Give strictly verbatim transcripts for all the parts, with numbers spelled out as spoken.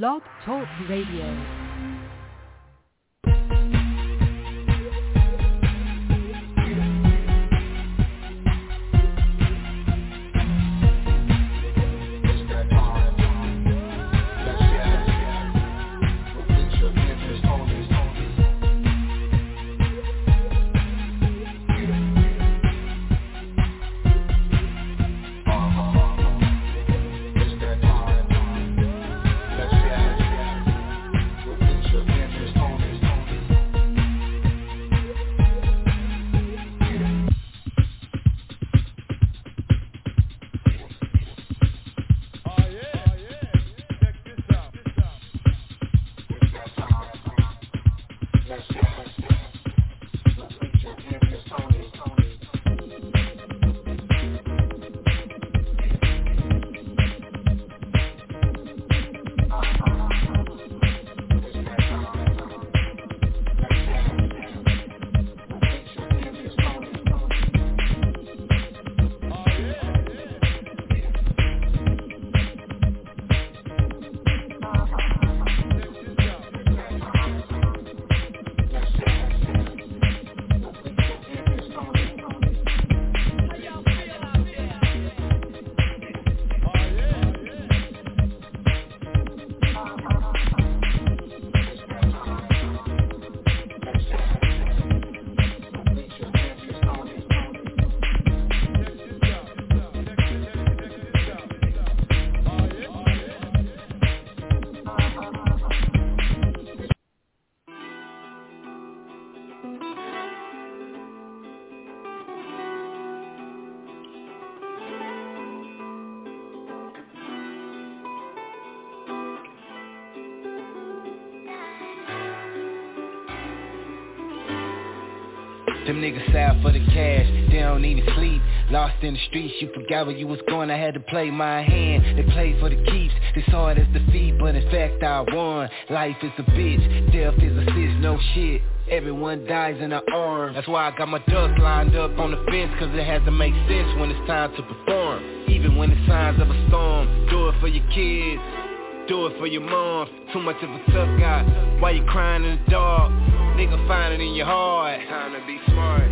Blog Talk Radio. Them niggas sad for the cash, they don't need to sleep. Lost in the streets, you forgot where you was going. I had to play my hand, they played for the keeps. They saw it as defeat, but in fact I won. Life is a bitch, death is a sis, no shit. Everyone dies in our arms. That's why I got my ducks lined up on the fence, cause it has to make sense when it's time to perform. Even when the signs of a storm, do it for your kids, do it for your mom. Too much of a tough guy, why you crying in the dark? Nigga, find it in your heart. Time to be smart.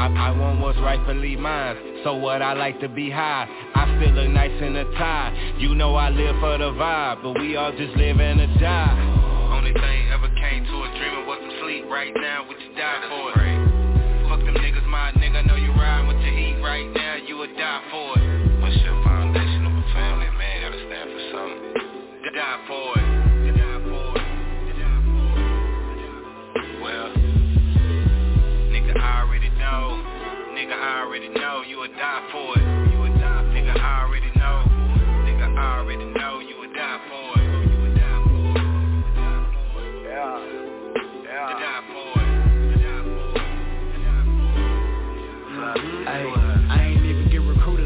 I, I want what's rightfully mine. So what I like to be high. I still look nice in a tie. You know I live for the vibe, but we all just live and a die. Only thing ever came to a dreamer was some sleep. Right now, what you die for it? Fuck them niggas, my nigga. Know you riding with your heat right now. You would die for it. What's your foundation of a family, man? Gotta stand for something. Die for it. Nigga, I already know you would die for it. You would die. Nigga, I already know. Nigga, I already know you would die for it. You would die for it. Yeah. Yeah. You die for it. You die for it. You die for it.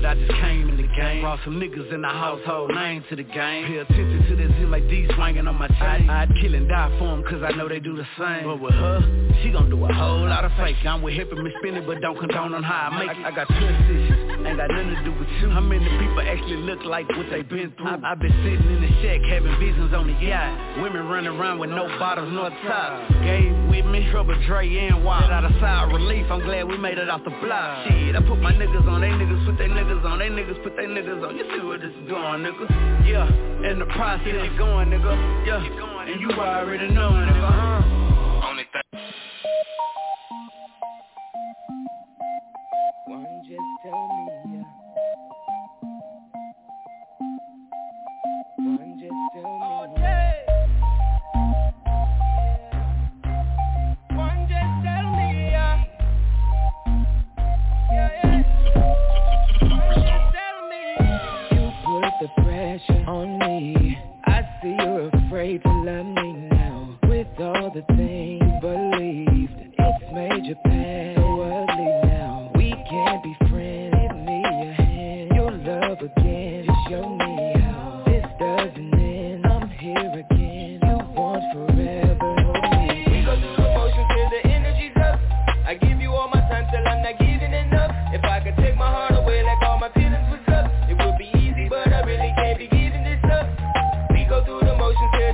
I just came in the game. Brought some niggas in the household name to the game. Pay attention to this here like these swinging on my chain. I'd kill and die for them cause I know they do the same. But with her, she gon' do a whole lot of faking. I'm with helping me spin it but don't condone on how I make it. I, I got trust issues, ain't got nothing to do with you. How many people actually look like what they been through? I, I been sitting in the shack having visions on the yacht. Women running around with no bottles, no top. Gay with me, trouble Dre and Wild. Out of side relief, I'm glad we made it off the block. Shit, I put my niggas on, they niggas with they niggas on, they niggas put they niggas on. You see what this is going, nigga. Yeah, in the process it's going, nigga. Yeah, going, and you already know, nigga. Uh-huh. Only thing. One just tell me, yeah. One just tell me. All day. Yeah. One just tell me, yeah. Yeah, yeah. On me, I see you're afraid to love me now. With all the things you believed, it's made you bad. So ugly now, we can't be friends. Give me your hand, your love again. Just show me how this doesn't end. I'm here again. You want forever with me. We go through the motions till the energy's up. I give you all my time till I'm not giving enough. If I could take my heart away like all my feelings was up, it would be easy, but I really can't be. Go through the motions till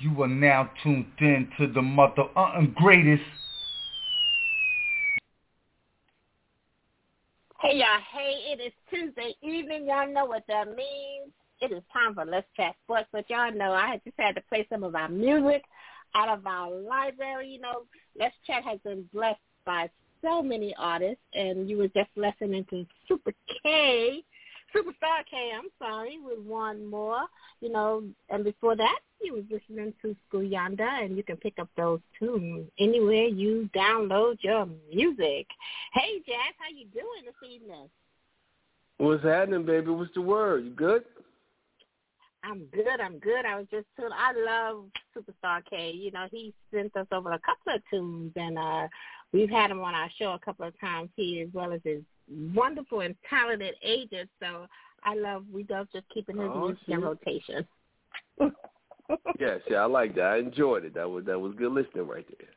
You are now tuned in to the mother uh, greatest. Hey, y'all. Hey, it is Tuesday evening. Y'all know what that means. It is time for Let's Chat Sports, but y'all know I just had to play some of our music out of our library. You know, Let's Chat has been blessed by so many artists, and you were just listening to Super K, Superstar K, I'm sorry, with one more, you know, and before that, you were listening to Skuyanda, and you can pick up those tunes anywhere you download your music. Hey, Jazz, how you doing this evening? What's happening, baby? What's the word? You good? I'm good, I'm good. I was just tuning. I love Superstar K. You know, he sent us over a couple of tunes, and uh, we've had him on our show a couple of times here, as well as his wonderful and talented agent. So I love, we love just keeping his oh, music in rotation. Yes, yeah, I like that. I enjoyed it. That was that was good listening right there.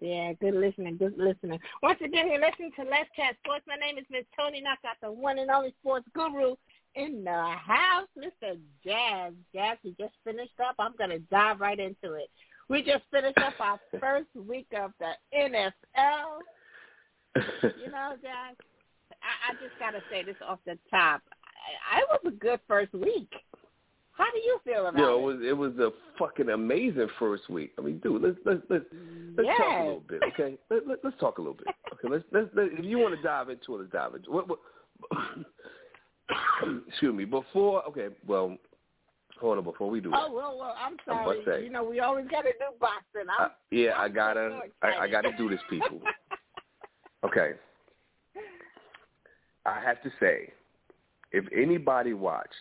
Yeah, good listening, good listening. Once again, you're listening to Let's Chat Sports. My name is Mz Toni, and I've got the one and only sports guru in the house, Mister Jazz. Jazz, we just finished up. I'm going to dive right into it. We just finished up our first week of the N F L. You know, Jazz, I, I just got to say this off the top. I, I was a good first week. How do you feel about it? You know, it was, it was a fucking amazing first week. I mean, dude, let's let's let's, let's yes. talk a little bit, okay? Let, let, let's talk a little bit, okay? Let's let's let, if you want to dive into it, let's dive into it. What, what, excuse me. Before, okay, well, hold on. Before we do, oh that, well, well, I'm sorry. I say, you know, we always gotta do boxing. I'm, uh, yeah, I'm I gotta, so I, I gotta do this, people. Okay, I have to say, if anybody watched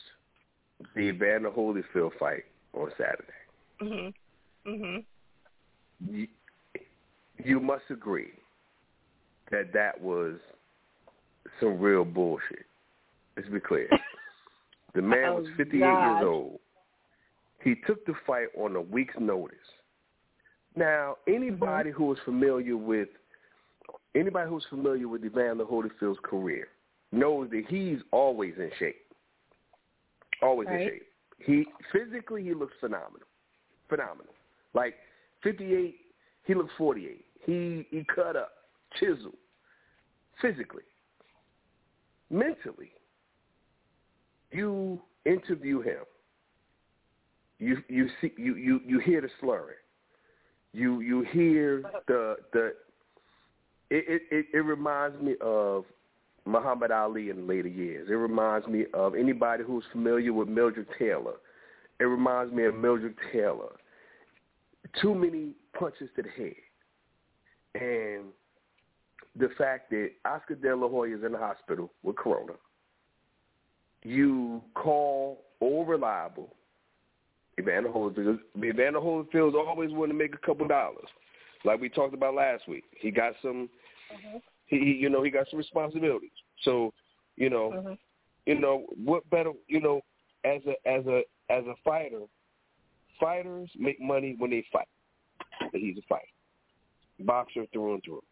the Evander Holyfield fight on Saturday, mm-hmm. Mm-hmm. You, you must agree that that was some real bullshit. Let's be clear. The man oh, was fifty-eight God. years old. He took the fight on a week's notice. Now, anybody mm-hmm. who was familiar with anybody who's familiar with Evander Holyfield's career knows that he's always in shape. Always right. in shape. He physically he looks phenomenal, phenomenal. Like fifty-eight, he looked forty-eight. He he cut up, chiseled, physically, mentally. You interview him. You you see you, you, you hear the slurring. You you hear the the. It, it, it reminds me of Muhammad Ali in later years. It reminds me of anybody who's familiar with Mildred Taylor. It reminds me of Mildred Taylor. Too many punches to the head. And the fact that Oscar De La Hoya is in the hospital with corona. You call all reliable. Evander Holyfield, Evander Holyfield's always wanting to make a couple dollars. Like we talked about last week, he got some. Uh-huh. He, you know, he got some responsibilities. So, you know, uh-huh. you know what better, you know, as a as a as a fighter, fighters make money when they fight. He's a fighter, boxer through and through.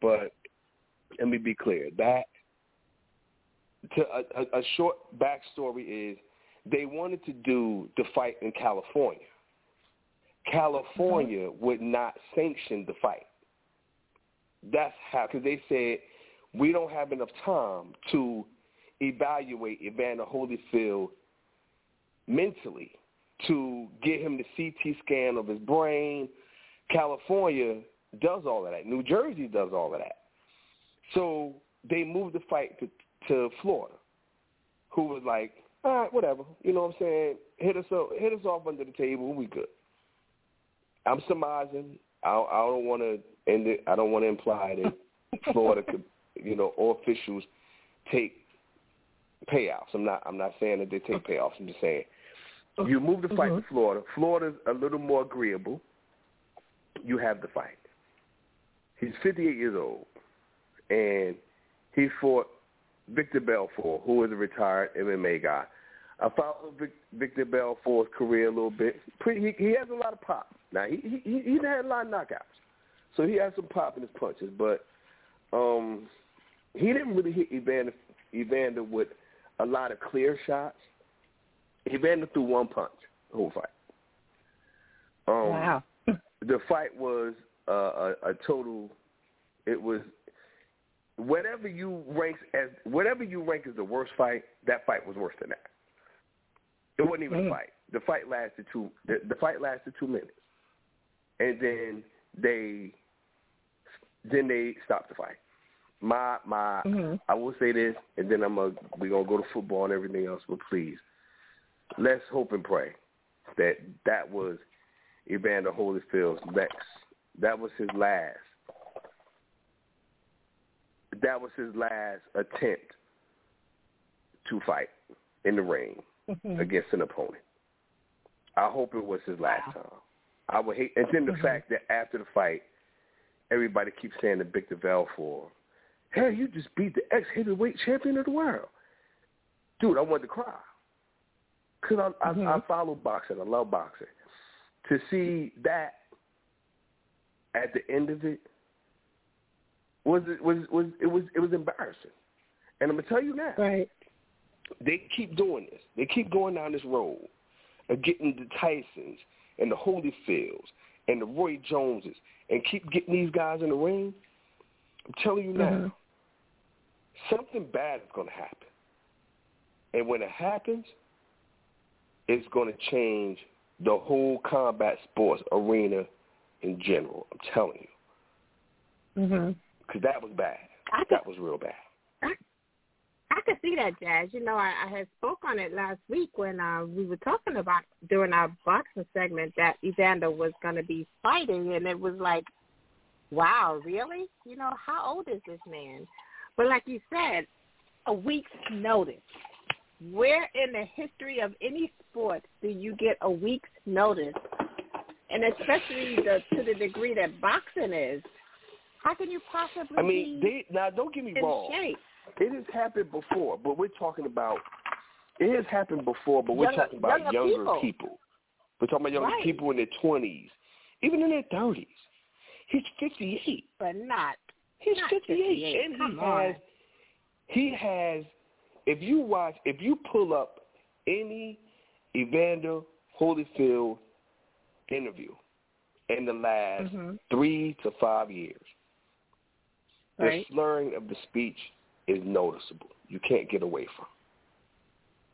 But let me be clear that to a, a short backstory is they wanted to do the fight in California. California would not sanction the fight. That's how, because they said, we don't have enough time to evaluate Evander Holyfield mentally, to get him the C T scan of his brain. California does all of that. New Jersey does all of that. So they moved the fight to, to Florida, who was like, all right, whatever. You know what I'm saying? Hit us, up, hit us off under the table. We good. I'm surmising. I, I don't want to end it. I don't want to imply that Florida could, you know, or officials take payoffs. I'm not. I'm not saying that they take payoffs. I'm just saying you move the fight mm-hmm. to Florida. Florida's a little more agreeable. You have the fight. He's fifty-eight years old, and he fought Victor Belfort, who is a retired M M A guy. I followed Vic, Victor Belfort's career a little bit. Pretty, he, he has a lot of pop. Now, he he, he he had a lot of knockouts, so he has some pop in his punches, but um, he didn't really hit Evander, Evander with a lot of clear shots. Evander threw one punch the whole fight. Um, wow. The fight was uh, a, a total. It was whatever you rank as whatever you rank as the worst fight. That fight was worse than that. It wasn't even mm. a fight. The fight lasted two. The, the fight lasted two minutes, and then they then they stopped the fight. My my, mm-hmm. I will say this, and then I'm a, we're gonna go to football and everything else. But please, let's hope and pray that that was Evander Holyfield's next. That was his last. That was his last attempt to fight in the ring mm-hmm. against an opponent. I hope it was his last wow. time. I would hate, and then the mm-hmm. fact that after the fight, everybody keeps saying that Victor Belfort, hey, you just beat the ex-heavyweight champion of the world. Dude, I wanted to cry. Because I, mm-hmm. I, I follow boxing. I love boxing. To see that at the end of it was was was it was it was embarrassing. And I'm gonna tell you now. Right. They keep doing this. They keep going down this road of getting the Tysons and the Holyfields and the Roy Joneses and keep getting these guys in the ring. I'm telling you now, mm-hmm. something bad is gonna happen. And when it happens, it's gonna change the whole combat sports arena in general. I'm telling you. Mm-hmm. Because that was bad. I could, that was real bad. I, I could see that, Jazz. You know, I, I had spoke on it last week when uh, we were talking about during our boxing segment that Evander was going to be fighting, and it was like, wow, really? You know, how old is this man? But like you said, a week's notice. Where in the history of any sport do you get a week's notice? And especially the, to the degree that boxing is, how can you possibly? I mean, be they, now don't get me wrong. Shape? It has happened before, but we're talking about it has happened before, but we're younger, talking about younger, younger people. people. We're talking about younger right. people in their twenties, even in their thirties. He's fifty-eight, but not. He's not fifty-eight, fifty-eight. And Come he on. has. He has. If you watch, if you pull up any Evander Holyfield interview in the last mm-hmm. three to five years, right. the slurring of the speech is noticeable. You can't get away from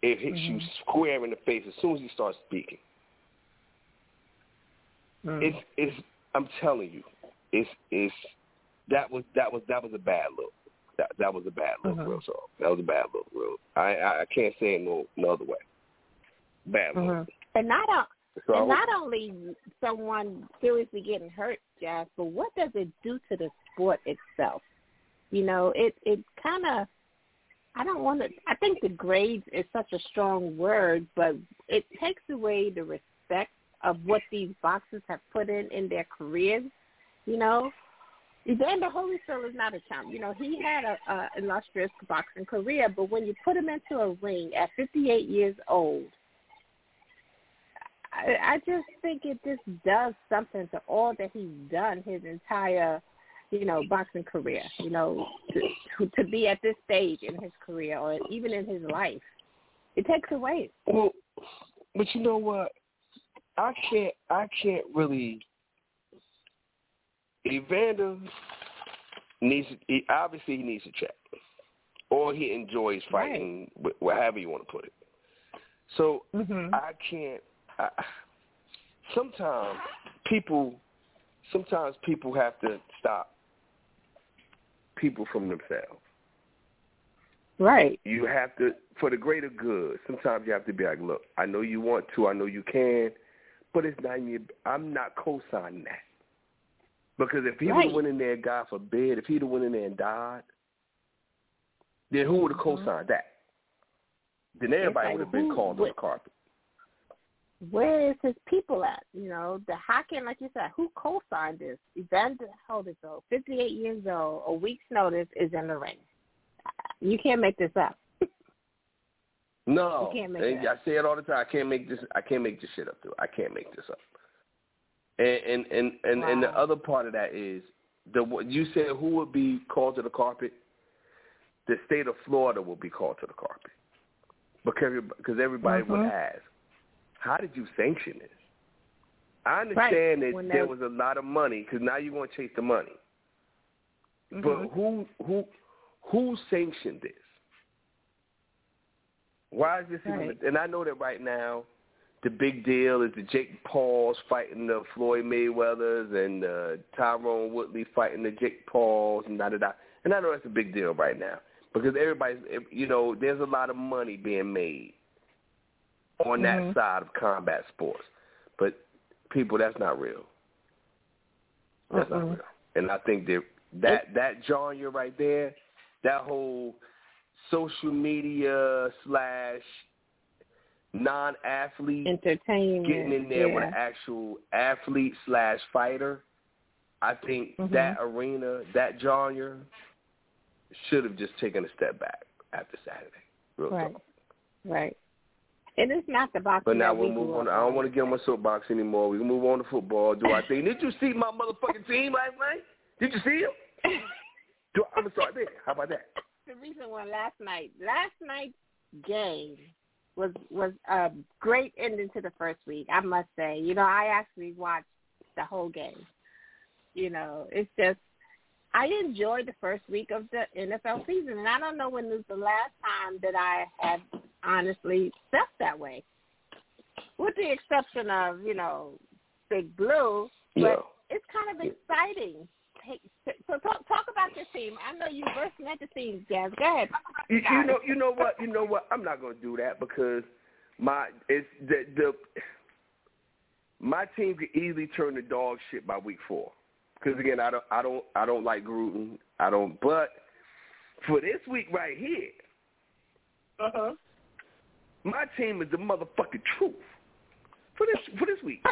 it. It hits mm-hmm. you square in the face as soon as he starts speaking. Mm. It's, it's. I'm telling you, it's, it's. That was that was that was a bad look. That, that was a bad look, uh-huh. real talk. That was a bad look, real. I I can't say it no, no other way. Bad uh-huh. look. And not a, so and not only someone seriously getting hurt, Jazz, but what does it do to the sport itself? You know, it it kind of. I don't want to. I think the grades is such a strong word, but it takes away the respect of what these boxers have put in in their careers. You know. Evander Holyfield is not a champ. You know, he had an a illustrious boxing career, but when you put him into a ring at fifty-eight years old, I, I just think it just does something to all that he's done his entire, you know, boxing career, you know, to, to be at this stage in his career or even in his life. It takes away. Well, but you know what? I can't, I can't really... Evander needs, he, obviously he needs to check, or he enjoys fighting, right. whatever you want to put it. So mm-hmm. I can't. I, sometimes people, sometimes people have to stop people from themselves. Right. You have to, for the greater good. Sometimes you have to be like, look, I know you want to, I know you can, but it's not. Your, I'm not co-signing that. Because if he right. would have went in there, God forbid, if he would have went in there and died, then who would have co-signed mm-hmm. that? Then everybody like, would have been called on the carpet. Where is his people at? You know, the how can, like you said, who co-signed this? Evander Holyfield, fifty-eight years old, a week's notice is in the ring. You can't make this up. No, you can't make I, I say it all the time. I can't make this. I can't make this shit up. Dude. I can't make this up. And and and, and, wow. and the other part of that is the you said who would be called to the carpet? The state of Florida will be called to the carpet because because everybody mm-hmm. would ask, how did you sanction this? I understand right. that there was a lot of money because now you're going to chase the money. Mm-hmm. But who who who sanctioned this? Why is this right. even? And I know that right now the big deal is the Jake Pauls fighting the Floyd Mayweathers and uh, Tyrone Woodley fighting the Jake Pauls and da da da. And I know that's a big deal right now because everybody's, you know, there's a lot of money being made on that mm-hmm. side of combat sports. But people, that's not real. That's mm-hmm. not real. And I think that that, that genre right there, that whole social media slash non-athlete entertainment getting in there yeah. with an actual athlete slash fighter, I think mm-hmm. that arena, that genre, should have just taken a step back after Saturday. Real right. Talk. Right. And it's not the boxing. But now we'll move on. I don't want to get on my soapbox anymore. We can move on to football. Do I think, did you see my motherfucking team last night? Did you see him? Do I, I'm going to start there. How about that? The reason why last night, last night's game was, was a great ending to the first week, I must say. You know, I actually watched the whole game. You know, it's just, I enjoyed the first week of the N F L season, and I don't know when was the last time that I have honestly felt that way, with the exception of, you know, Big Blue, but yeah. it's kind of exciting. Hey, so talk, talk about your team. I know you bursting at the seams, Jazz. Go ahead. You, you know, you know what, you know what? I'm not going to do that because my it's the, the my team could easily turn to dog shit by week four. Because again, I don't, I don't, I don't like Gruden. I don't. But for this week right here, uh huh, my team is the motherfucking truth. For this, for this week.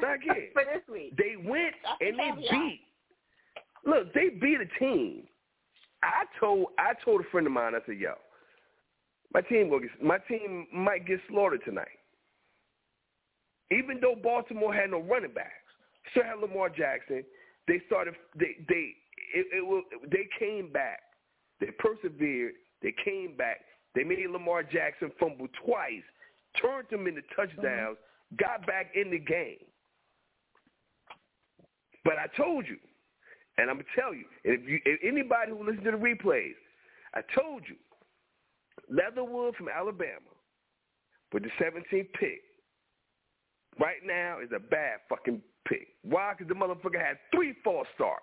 Not kidding. For this week. They went and they beat. Look, they beat a team. I told I told a friend of mine, I said, yo, my team will get, my team might get slaughtered tonight. Even though Baltimore had no running backs, still had Lamar Jackson. They started they they it, it will they came back. They persevered. They came back. They made Lamar Jackson fumble twice, turned them into touchdowns, mm-hmm. got back in the game. But I told you, and I'm going to tell you, and if you, if anybody who listens to the replays, I told you, Leatherwood from Alabama with the seventeenth pick right now is a bad fucking pick. Why? Because the motherfucker had three false starts.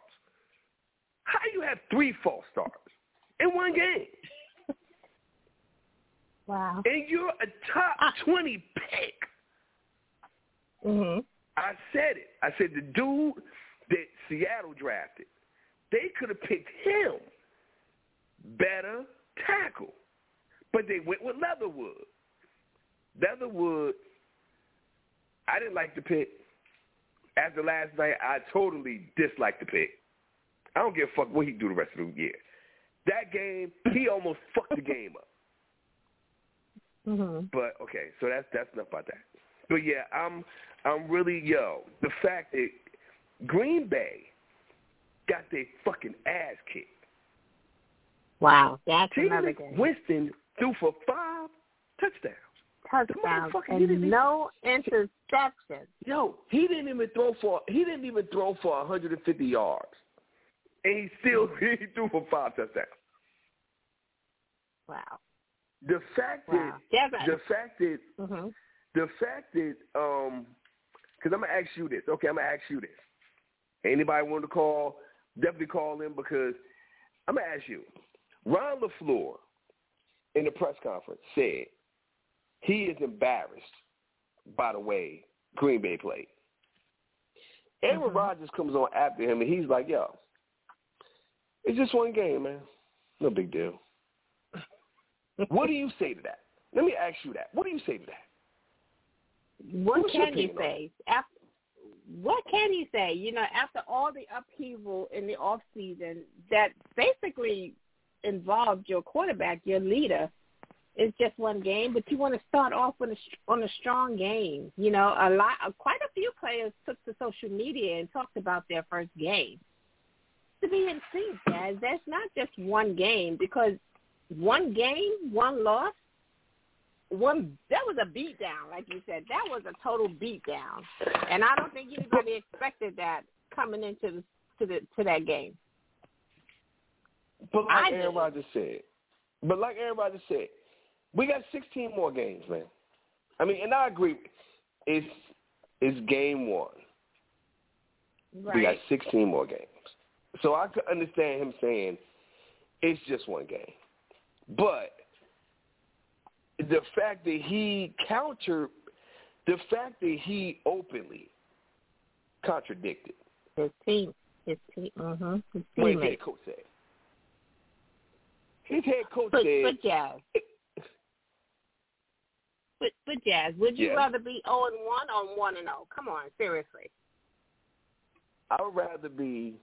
How you have three false starts in one game? Wow. And you're a top twenty pick. Mm-hmm. I said it. I said the dude that Seattle drafted, they could have picked him, better tackle, but they went with Leatherwood. Leatherwood, I didn't like the pick. After last night, I totally disliked the pick. I don't give a fuck what he do the rest of the year. That game, he almost fucked the game up. Mm-hmm. But okay, so that's that's enough about that. But yeah, I'm I'm really yo the fact that Green Bay got their fucking ass kicked. Wow, that's James another game. Winston threw for five touchdowns. Touchdowns on, and no interceptions. Yo, he didn't even throw for he didn't even throw for one hundred fifty yards, and he still he threw for five touchdowns. Wow. The fact wow. that yeah, the fact that mm-hmm. the fact that um, because I'm gonna ask you this. Okay, I'm gonna ask you this. Anybody want to call? Definitely call in because I'm gonna ask you. Ron LaFleur in the press conference said he is embarrassed by the way Green Bay played. Aaron mm-hmm. Rodgers comes on after him and he's like, "Yo, it's just one game, man. No big deal." What do you say to that? Let me ask you that. What do you say to that? What What's can you say? After, what can you say? You know, after all the upheaval in the off season that basically involved your quarterback, your leader, it's just one game. But you want to start off on a on a strong game. You know, a lot, quite a few players took to social media and talked about their first game. To be in sync, guys, that's not just one game because. One game, one loss, one that was a beatdown, like you said. That was a total beatdown, and I don't think anybody expected that coming into the, to the to that game. But like Aaron Rodgers said, but like Aaron Rodgers said, we got sixteen more games, man. I mean, and I agree. It's it's game one. Right. We got sixteen more games, so I could understand him saying it's just one game, but the fact that he countered, the fact that he openly contradicted his team, his team, uh-huh, his teammate. His head coach said. His head coach but, said. But Jazz, but but Jazz, would you yeah. rather be zero and one or one and zero? Come on, seriously. I would rather be.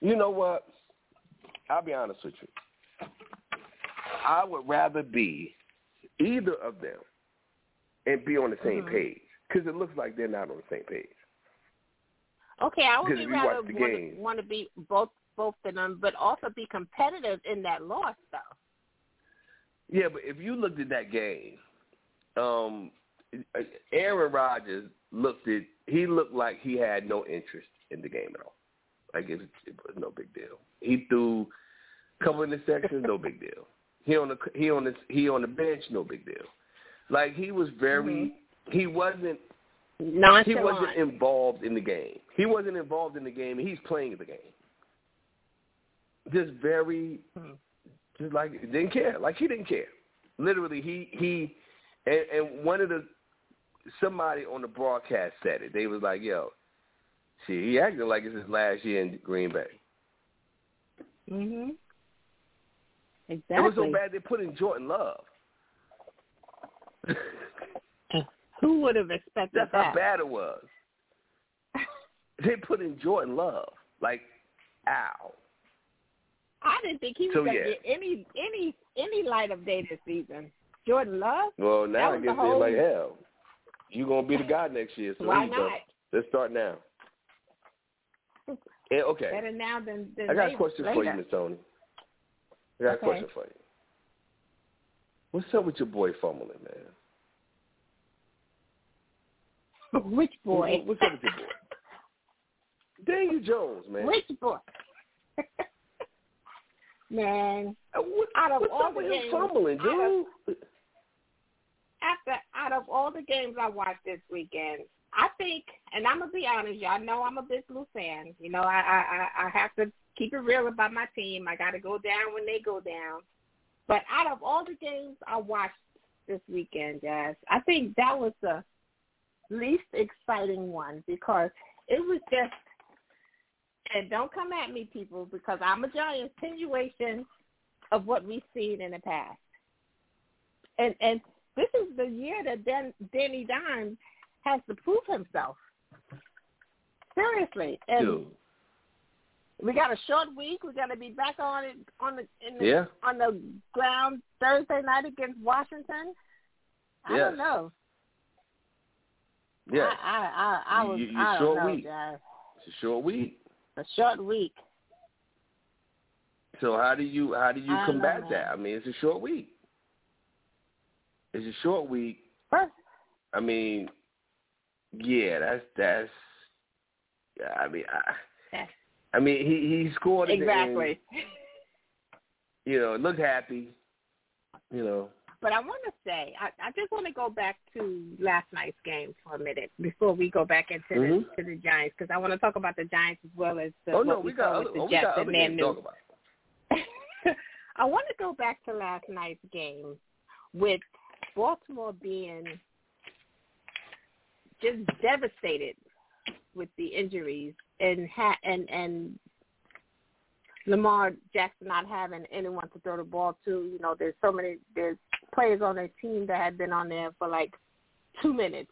You know what? I'll be honest with you. I would rather be either of them and be on the same mm-hmm. page, because it looks like they're not on the same page. Okay, I would be rather want to, want to be both both of them, but also be competitive in that loss, though. Yeah, but if you looked at that game, um, Aaron Rodgers looked at he looked like he had no interest in the game at all. Like it, it was no big deal. He threw a couple interceptions, no big deal. He on the he on the he on the bench, no big deal. Like he was very, mm-hmm. he wasn't, Nonchalant. he wasn't involved in the game. He wasn't involved in the game. And he's playing the game. Just very, mm-hmm. just like didn't care. Like he didn't care. Literally, he he, and, and one of the somebody on the broadcast said it. They was like, "Yo, see, he acted like it's his last year in Green Bay." Mm-hmm. Exactly. It was so bad they put in Jordan Love. Who would have expected That's that? That's how bad it was. They put in Jordan Love. Like, ow. I didn't think he was so, going to yeah. get any any any light of day this season. Jordan Love? Well, now it gets whole... like, hell, you're going to be the guy next year. So why not? Go. Let's start now. Yeah, okay. Better now than, than I got later. a question for later. you, Miz Toni. I got okay. a question for you. What's up with your boy fumbling, man? Which boy? What's up with your boy? Daniel Jones, man. Which boy? Man. What, out of what's all up the with games, him fumbling, dude? Of, after, out of all the games I watched this weekend, I think, and I'm going to be honest, y'all know I'm a big Blue fan. You know, I I, I have to keep it real about my team. I got to go down when they go down. But out of all the games I watched this weekend, guys, I think that was the least exciting one because it was just, and don't come at me, people, because I'm a giant continuation of what we've seen in the past. And and this is the year that Dan, Danny Dimes has to prove himself. Seriously. And Dude. We got a short week. We're going to be back on it on the, in the yeah. on the ground Thursday night against Washington. I yes. don't know. Yeah, I I I, I was. You, you I don't know, week. Guys. It's a short week. A short week. So how do you how do you I combat know, that? I mean, it's a short week. It's a short week. First. I mean, yeah, that's that's. I mean, I. That's, I mean, he, he scored at exactly. the end. You know, looked happy. You know. But I want to say, I, I just want to go back to last night's game for a minute before we go back into mm-hmm. the, to the Giants, because I want to talk about the Giants as well as the, oh, no, we we got other, the oh, Jets and Man News. I want to go back to last night's game with Baltimore being just devastated with the injuries and ha- and and Lamar Jackson not having anyone to throw the ball to. You know, there's so many there's players on their team that had been on there for like two minutes.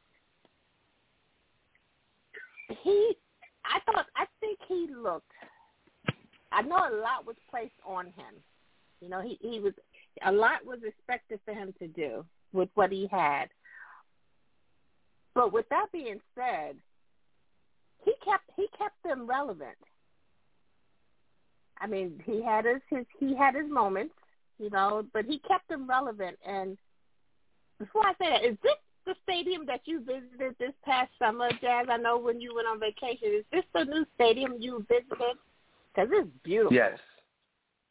He, I thought, I think he looked. I know a lot was placed on him. You know, he, he was a lot was expected for him to do with what he had. But with that being said, He kept he kept them relevant. I mean, he had his, his he had his moments, you know, but he kept them relevant. And before I say that, is this the stadium that you visited this past summer, Jazz? I know when you went on vacation. Is this the new stadium you visited? Because it's beautiful. Yes.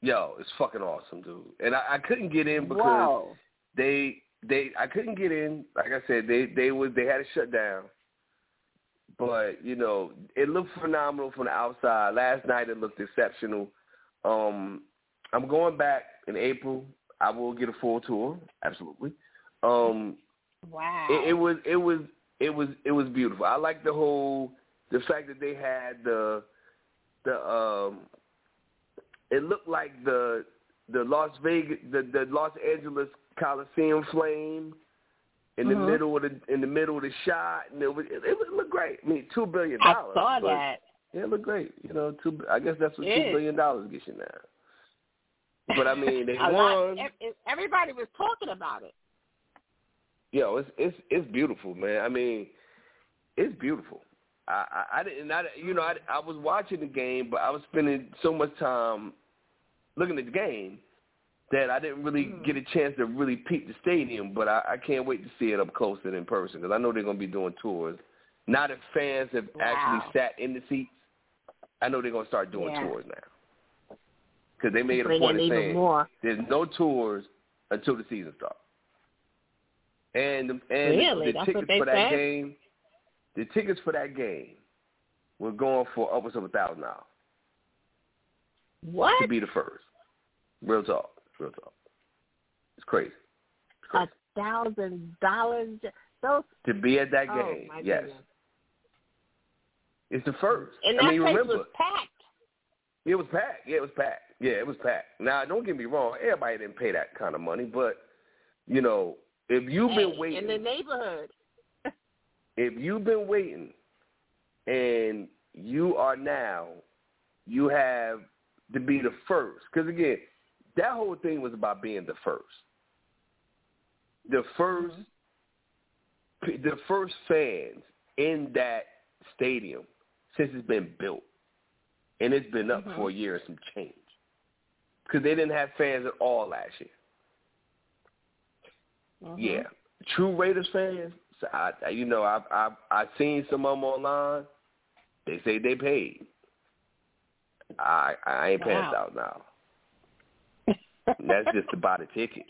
Yo, it's fucking awesome, dude. And I, I couldn't get in because Whoa. they they I couldn't get in. Like I said, they they was they had a shutdown. But you know, it looked phenomenal from the outside. Last night it looked exceptional. Um, I'm going back in April. I will get a full tour, absolutely. Um, wow. It, it was it was it was it was beautiful. I like the whole the fact that they had the the um. It looked like the the Las Vegas, the, the Los Angeles Coliseum flame in mm-hmm. the middle of the in the middle of the shot, and it was it, it looked great. I mean, two billion dollars. I saw that. Yeah, it looked great. You know, two. I guess that's what it two is. billion dollars gets you now. But I mean, they won. Lot. Everybody was talking about it. Yo, it's it's it's beautiful, man. I mean, it's beautiful. I, I, I didn't, I, you know, I, I was watching the game, but I was spending so much time looking at the game that I didn't really mm. get a chance to really peep the stadium. But I, I can't wait to see it up close and in person because I know they're going to be doing tours. Now that fans have wow. actually sat in the seats, I know they're going to start doing yeah. tours now because they made a point of saying more. There's no tours until the season starts. And, and really? the, the tickets for that said? game. The tickets for that game were going for upwards of a thousand dollars. What? To be the first. Real talk. Real talk. It's crazy. It's crazy. a thousand dollars? Those... To be at that game, oh, yes. Goodness. It's the first. And that I mean, place remember, was packed. It was packed. Yeah, it was packed. Yeah, it was packed. Now, don't get me wrong. Everybody didn't pay that kind of money. But, you know, if you've hey, been waiting. In the neighborhood. If you've been waiting and you are now, you have to be the first. Because, again, that whole thing was about being the first. The first mm-hmm. the first fans in that stadium since it's been built. And it's been up mm-hmm. for a year and some change. Because they didn't have fans at all last year. Mm-hmm. Yeah. True Raiders fans. I, you know, I've I, I seen some of them online. They say they paid. I I ain't wow. passed out now. That's just to buy the ticket.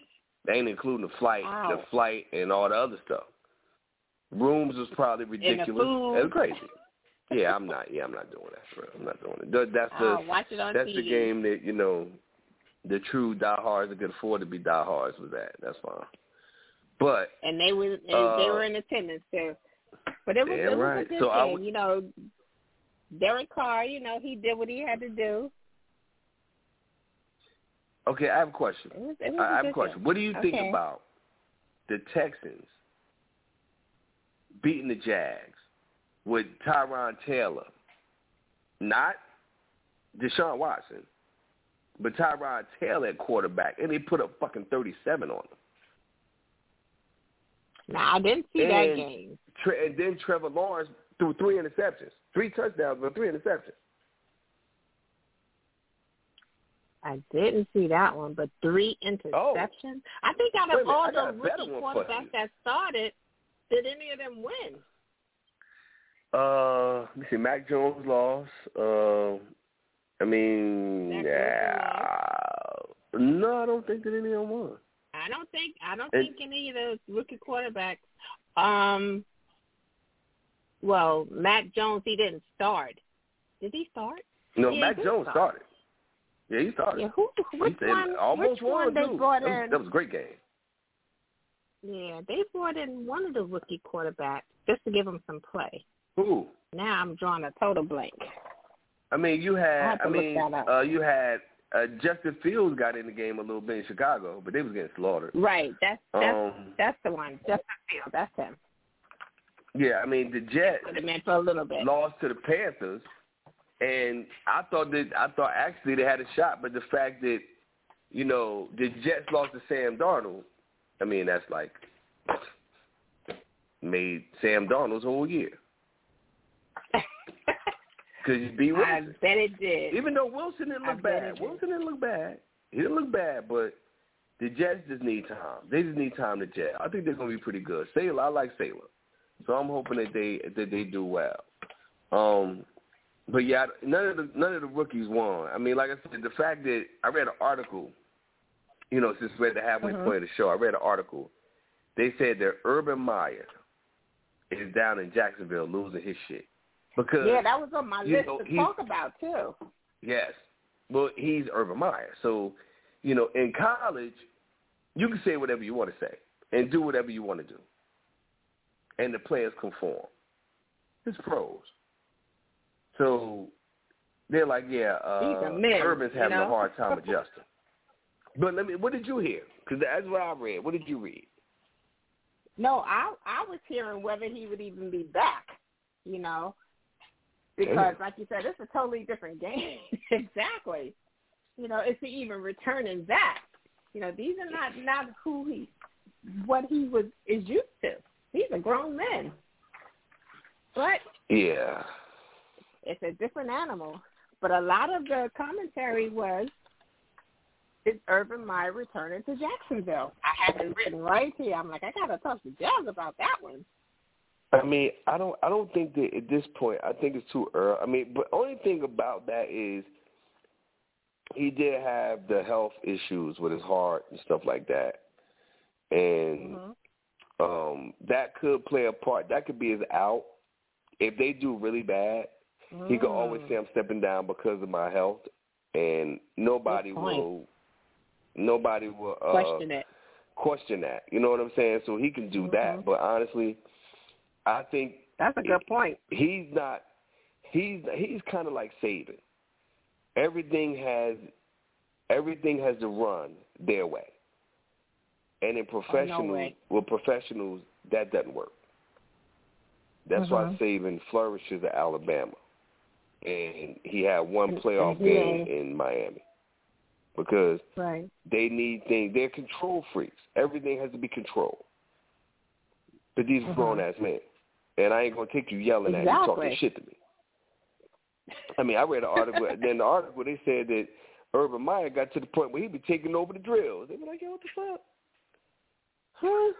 They ain't including the flight, wow. the flight, and all the other stuff. Rooms was probably ridiculous. It was crazy. Yeah, I'm not. Yeah, I'm not doing that. For real. I'm not doing it. That, that's the I'll watch it on that's T V. The game that you know the true diehards that could afford to be diehards with that. That's fine. But and they was and uh, they were in attendance too, but it was, yeah, it was right. a good so thing, would, you know. Derek Carr, you know, he did what he had to do. Okay, I have a question. It was, it was I a have a question. Thing. What do you think okay. about the Texans beating the Jags with Tyron Taylor, not Deshaun Watson, but Tyron Taylor at quarterback, and they put up fucking thirty-seven on them? No, I didn't see and, that game. Tre- and then Trevor Lawrence threw three interceptions, three touchdowns, but three interceptions. I didn't see that one, but three interceptions? Oh. I think out of minute, all the rookie quarterbacks that started, did any of them win? Uh, let me see. Mac Jones lost. Uh, I mean, yeah. no, I don't think that any of them won. I don't think I don't think any of those rookie quarterbacks. Um, well, Mac Jones, he didn't start. Did he start? No, yeah, Mac Jones start. started. Yeah, he started. Yeah, who? Which he one? Almost which one? They two. brought in. That was, that was a great game. Yeah, they brought in one of the rookie quarterbacks just to give him some play. Who? Now I'm drawing a total blank. I mean, you had. I, I mean, uh, you had. Uh, Justin Fields got in the game a little bit in Chicago, but they was getting slaughtered. Right, that's that's, um, that's the one. Justin Fields, that's him. Yeah, I mean the Jets for a little bit. Lost to the Panthers, and I thought that I thought actually they had a shot, but the fact that you know the Jets lost to Sam Darnold, I mean that's like made Sam Darnold's whole year. Because you beat Wilson. I bet it did. Even though Wilson didn't look bad. Wilson didn't look bad. He didn't look bad, but The Jets just need time. They just need time to gel. I think they're going to be pretty good. Sailor, I like Sailor. So I'm hoping that they that they do well. Um, but, yeah, none of the none of the rookies won. I mean, like I said, the fact that I read an article, you know, since we're at the halfway mm-hmm. point of the show, I read an article. They said that Urban Meyer is down in Jacksonville losing his shit. Because, yeah, that was on my list know, to talk about, too. Yes. Well, he's Urban Meyer. So, you know, in college, you can say whatever you want to say and do whatever you want to do. And the players conform. It's pros. So they're like, yeah, uh, men, Urban's having you know? a hard time adjusting. But let me. What did you hear? Because that's what I read. What did you read? No, I I was hearing whether he would even be back, you know, because Damn. like you said, it's a totally different game. Exactly. You know, is he even returning back? You know, these are not, not who he, what he was is used to. These are grown men. But yeah, it's a different animal. But a lot of the commentary was, is Urban Meyer returning to Jacksonville? I had it written right here. I'm like, I gotta talk to Jazz about that one. I mean, I don't, I don't think that at this point. I think it's too early. I mean, but only thing about that is, he did have the health issues with his heart and stuff like that. And mm-hmm. um, that could play a part. That could be his out. If they do really bad, mm. he could always say, I'm stepping down because of my health. And nobody will nobody will uh, question it. Question that. You know what I'm saying? So he can do mm-hmm. that. But honestly, I think that's a good point. He's not he's he's kind of like Saban. Everything has, everything has to run their way, and in professionals, oh, no way. with professionals, that doesn't work. That's uh-huh. why Saban flourishes at Alabama, and he had one playoff game yeah. in Miami because right. they need things. They're control freaks. Everything has to be controlled. But these uh-huh. grown ass men, and I ain't gonna take you yelling exactly. at you talking shit to me. I mean, I read an article, and then the article, they said that Urban Meyer got to the point where he'd be taking over the drills. They'd be like, yo, what the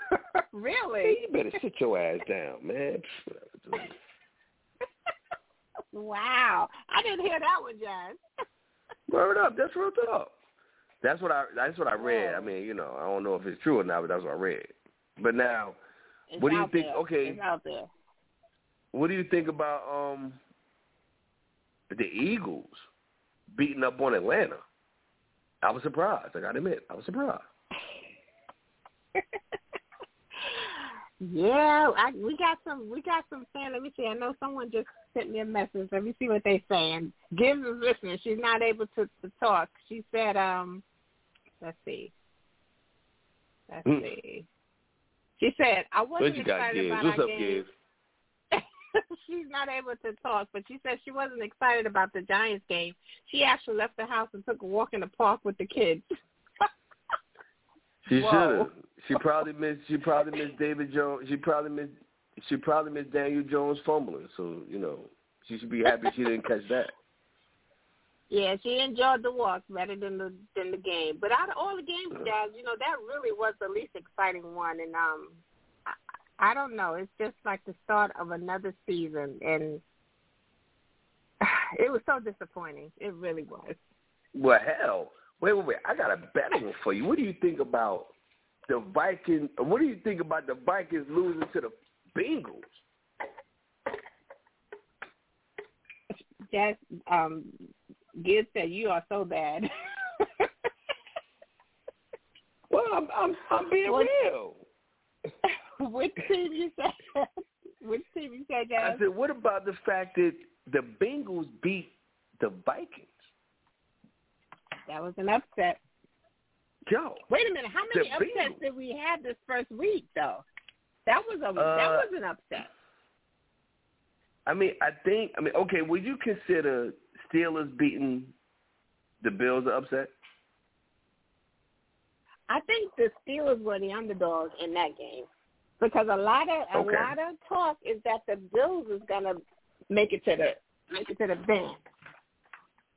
fuck? Huh? Really? Hey, you better sit your ass down, man. Wow. I didn't hear that one, John. Word up. That's real talk. That's what I That's what I read. I mean, you know, I don't know if it's true or not, but that's what I read. But now, it's what do you think? There. Okay. It's out there. What do you think about um? the Eagles beating up on Atlanta? I was surprised. I got to admit, I was surprised. yeah, I, we got some. We got some fan. Let me see. I know someone just sent me a message. Let me see what they're saying. Gibbs is listening. She's not able to, to talk. She said, "Um, let's see. Let's mm. see." She said, "I wasn't you excited got, about What's our up, game." Gibbs? She's not able to talk, but she said she wasn't excited about the Giants game. She actually left the house and took a walk in the park with the kids. She should have. She probably missed. She probably missed David Jones. She probably missed. She probably missed Daniel Jones fumbling. So you know, she should be happy she didn't catch that. Yeah, she enjoyed the walk better than the than the game. But out of all the games, guys, you know that really was the least exciting one, and um. I don't know. It's just like the start of another season, and it was so disappointing. It really was. Well, hell, wait, wait, wait. I got a better one for you. What do you think about the Vikings? What do you think about the Vikings losing to the Bengals? Yes, um, Gibbs said you are so bad. Well, I'm, I'm, I'm being well, real. Which team you said? Which team you said, guys? I said, what about the fact that the Bengals beat the Vikings? That was an upset. Yo, wait a minute. How many upsets Bengals. did we have this first week, though? That was a uh, that was an upset. I mean, I think. I mean, okay. Would you consider Steelers beating the Bills an upset? I think the Steelers were the underdogs in that game. Because a lot of a okay. lot of talk is that the Bills is gonna make it to the make it to the band.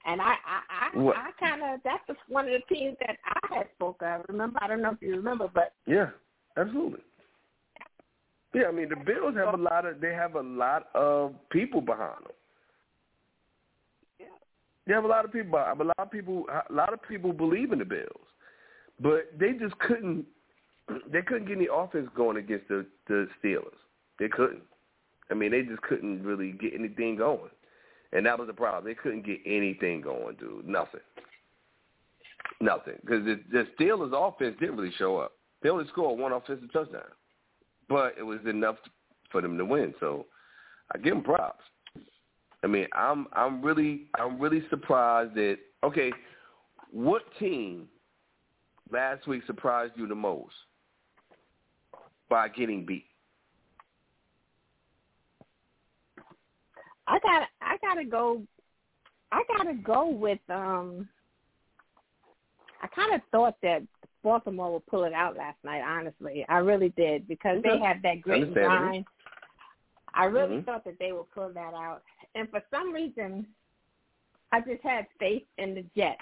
And I, I, I, I kind of, that's just one of the teams that I had spoke of. Remember, I don't know if you remember, but yeah, absolutely. Yeah, I mean the Bills have a lot of, they have a lot of people behind them. Yeah. They have a lot of people, a lot of people, a lot of people believe in the Bills, but they just couldn't, they couldn't get any offense going against the, the Steelers. They couldn't. I mean, they just couldn't really get anything going. And that was the problem. They couldn't get anything going, dude. Nothing. Nothing. Because the, the Steelers' offense didn't really show up. They only scored one offensive touchdown. But it was enough for them to win. So I give them props. I mean, I'm I'm really I'm really surprised that, okay, what team last week surprised you the most by getting beat? I got I gotta go I gotta go with um I kinda thought that Baltimore would pull it out last night, honestly. I really did because they had that great line. I really mm-hmm. thought that they would pull that out. And for some reason I just had faith in the Jets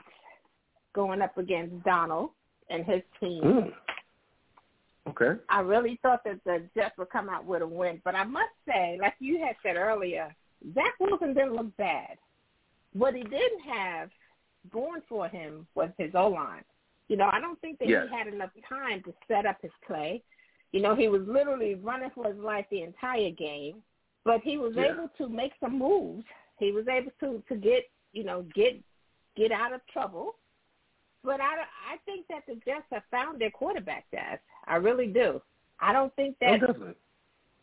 going up against Donald and his team. Mm. Okay. I really thought that the Jets would come out with a win. But I must say, like you had said earlier, Zach Wilson didn't look bad. What he didn't have going for him was his O-line. You know, I don't think that yes. he had enough time to set up his play. You know, he was literally running for his life the entire game, but he was yeah. able to make some moves. He was able to, to get, you know, get get out of trouble. But I, I think that the Jets have found their quarterback, Daz. I really do. I don't think that oh,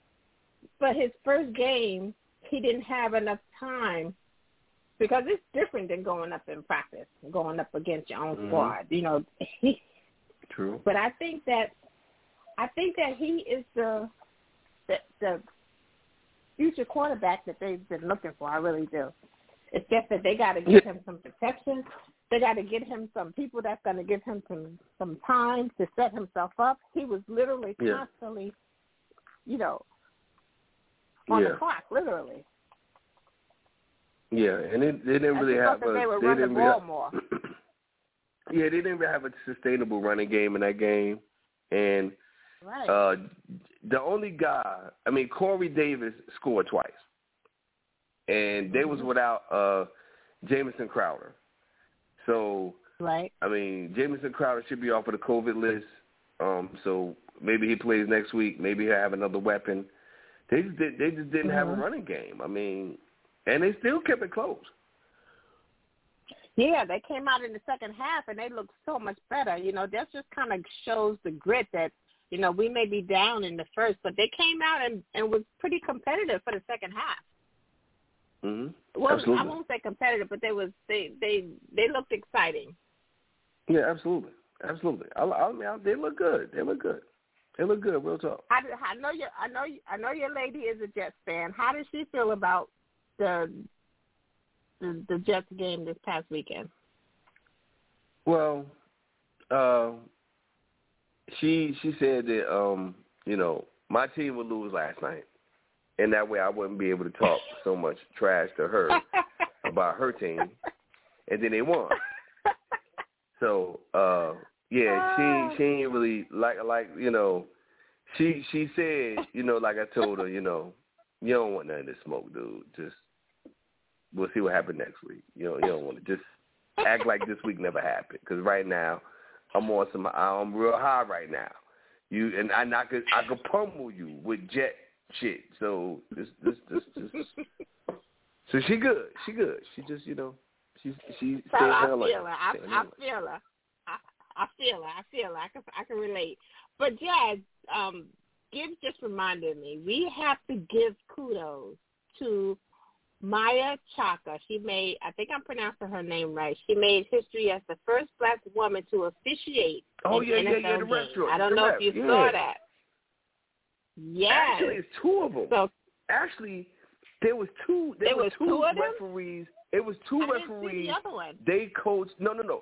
– but his first game – he didn't have enough time because it's different than going up in practice, going up against your own mm-hmm. squad, you know. True. But I think that I think that he is the, the the future quarterback that they've been looking for. I really do. It's just that they got to give yeah. him some protection. They got to give him some people that's going to give him some, some time to set himself up. He was literally yeah. constantly, you know, on yeah. the clock, literally. Yeah, and it, they didn't I really have a. They were they running the ball have, more. Yeah, they didn't really have a sustainable running game in that game, and right. uh, the only guy, I mean, Corey Davis scored twice, and they mm-hmm. was without uh, Jamison Crowder. So, right. I mean, Jamison Crowder should be off of the COVID list. Um, so maybe he plays next week. Maybe he'll have another weapon. They just, did, they just didn't have a running game. I mean, and they still kept it close. Yeah, they came out in the second half, and they looked so much better. You know, that just kind of shows the grit that, you know, we may be down in the first, but they came out and, and was pretty competitive for the second half. Mm-hmm. Well, absolutely. I won't say competitive, but they was they, they, they looked exciting. Yeah, absolutely. Absolutely. I, I mean, I, they look good. They look good. It looked good, real talk. I, I know your, I know, I know your lady is a Jets fan. How did she feel about the the, the Jets game this past weekend? Well, uh, she she said that um, you know, my team would lose last night, and that way I wouldn't be able to talk so much trash to her about her team, and then they won. So. Uh, Yeah, she she ain't really like like you know, she she said you know like I told her you know you don't want none of this smoke, dude. Just we'll see what happens next week. You know you don't want to just act like this week never happened because right now I'm on some I'm real high right now. You and I, and I could I could pummel you with jet shit. So this this this this. So she good she good she just you know she she. So I feel like, her. I, I feel her. I feel it. I feel it. I can, I can relate. But, Jazz, um, Gibbs just reminded me, we have to give kudos to Maya Chaka. She made, I think I'm pronouncing her name right, she made history as the first black woman to officiate oh, an yeah, N F L yeah, yeah, the restaurant. I don't the know rest. If you yeah. saw that. Yeah. Actually, it's two of them. So, Actually, there was two, there, there were was two, two referees. It was two I referees. Didn't see the other one. They coached. No, no, no.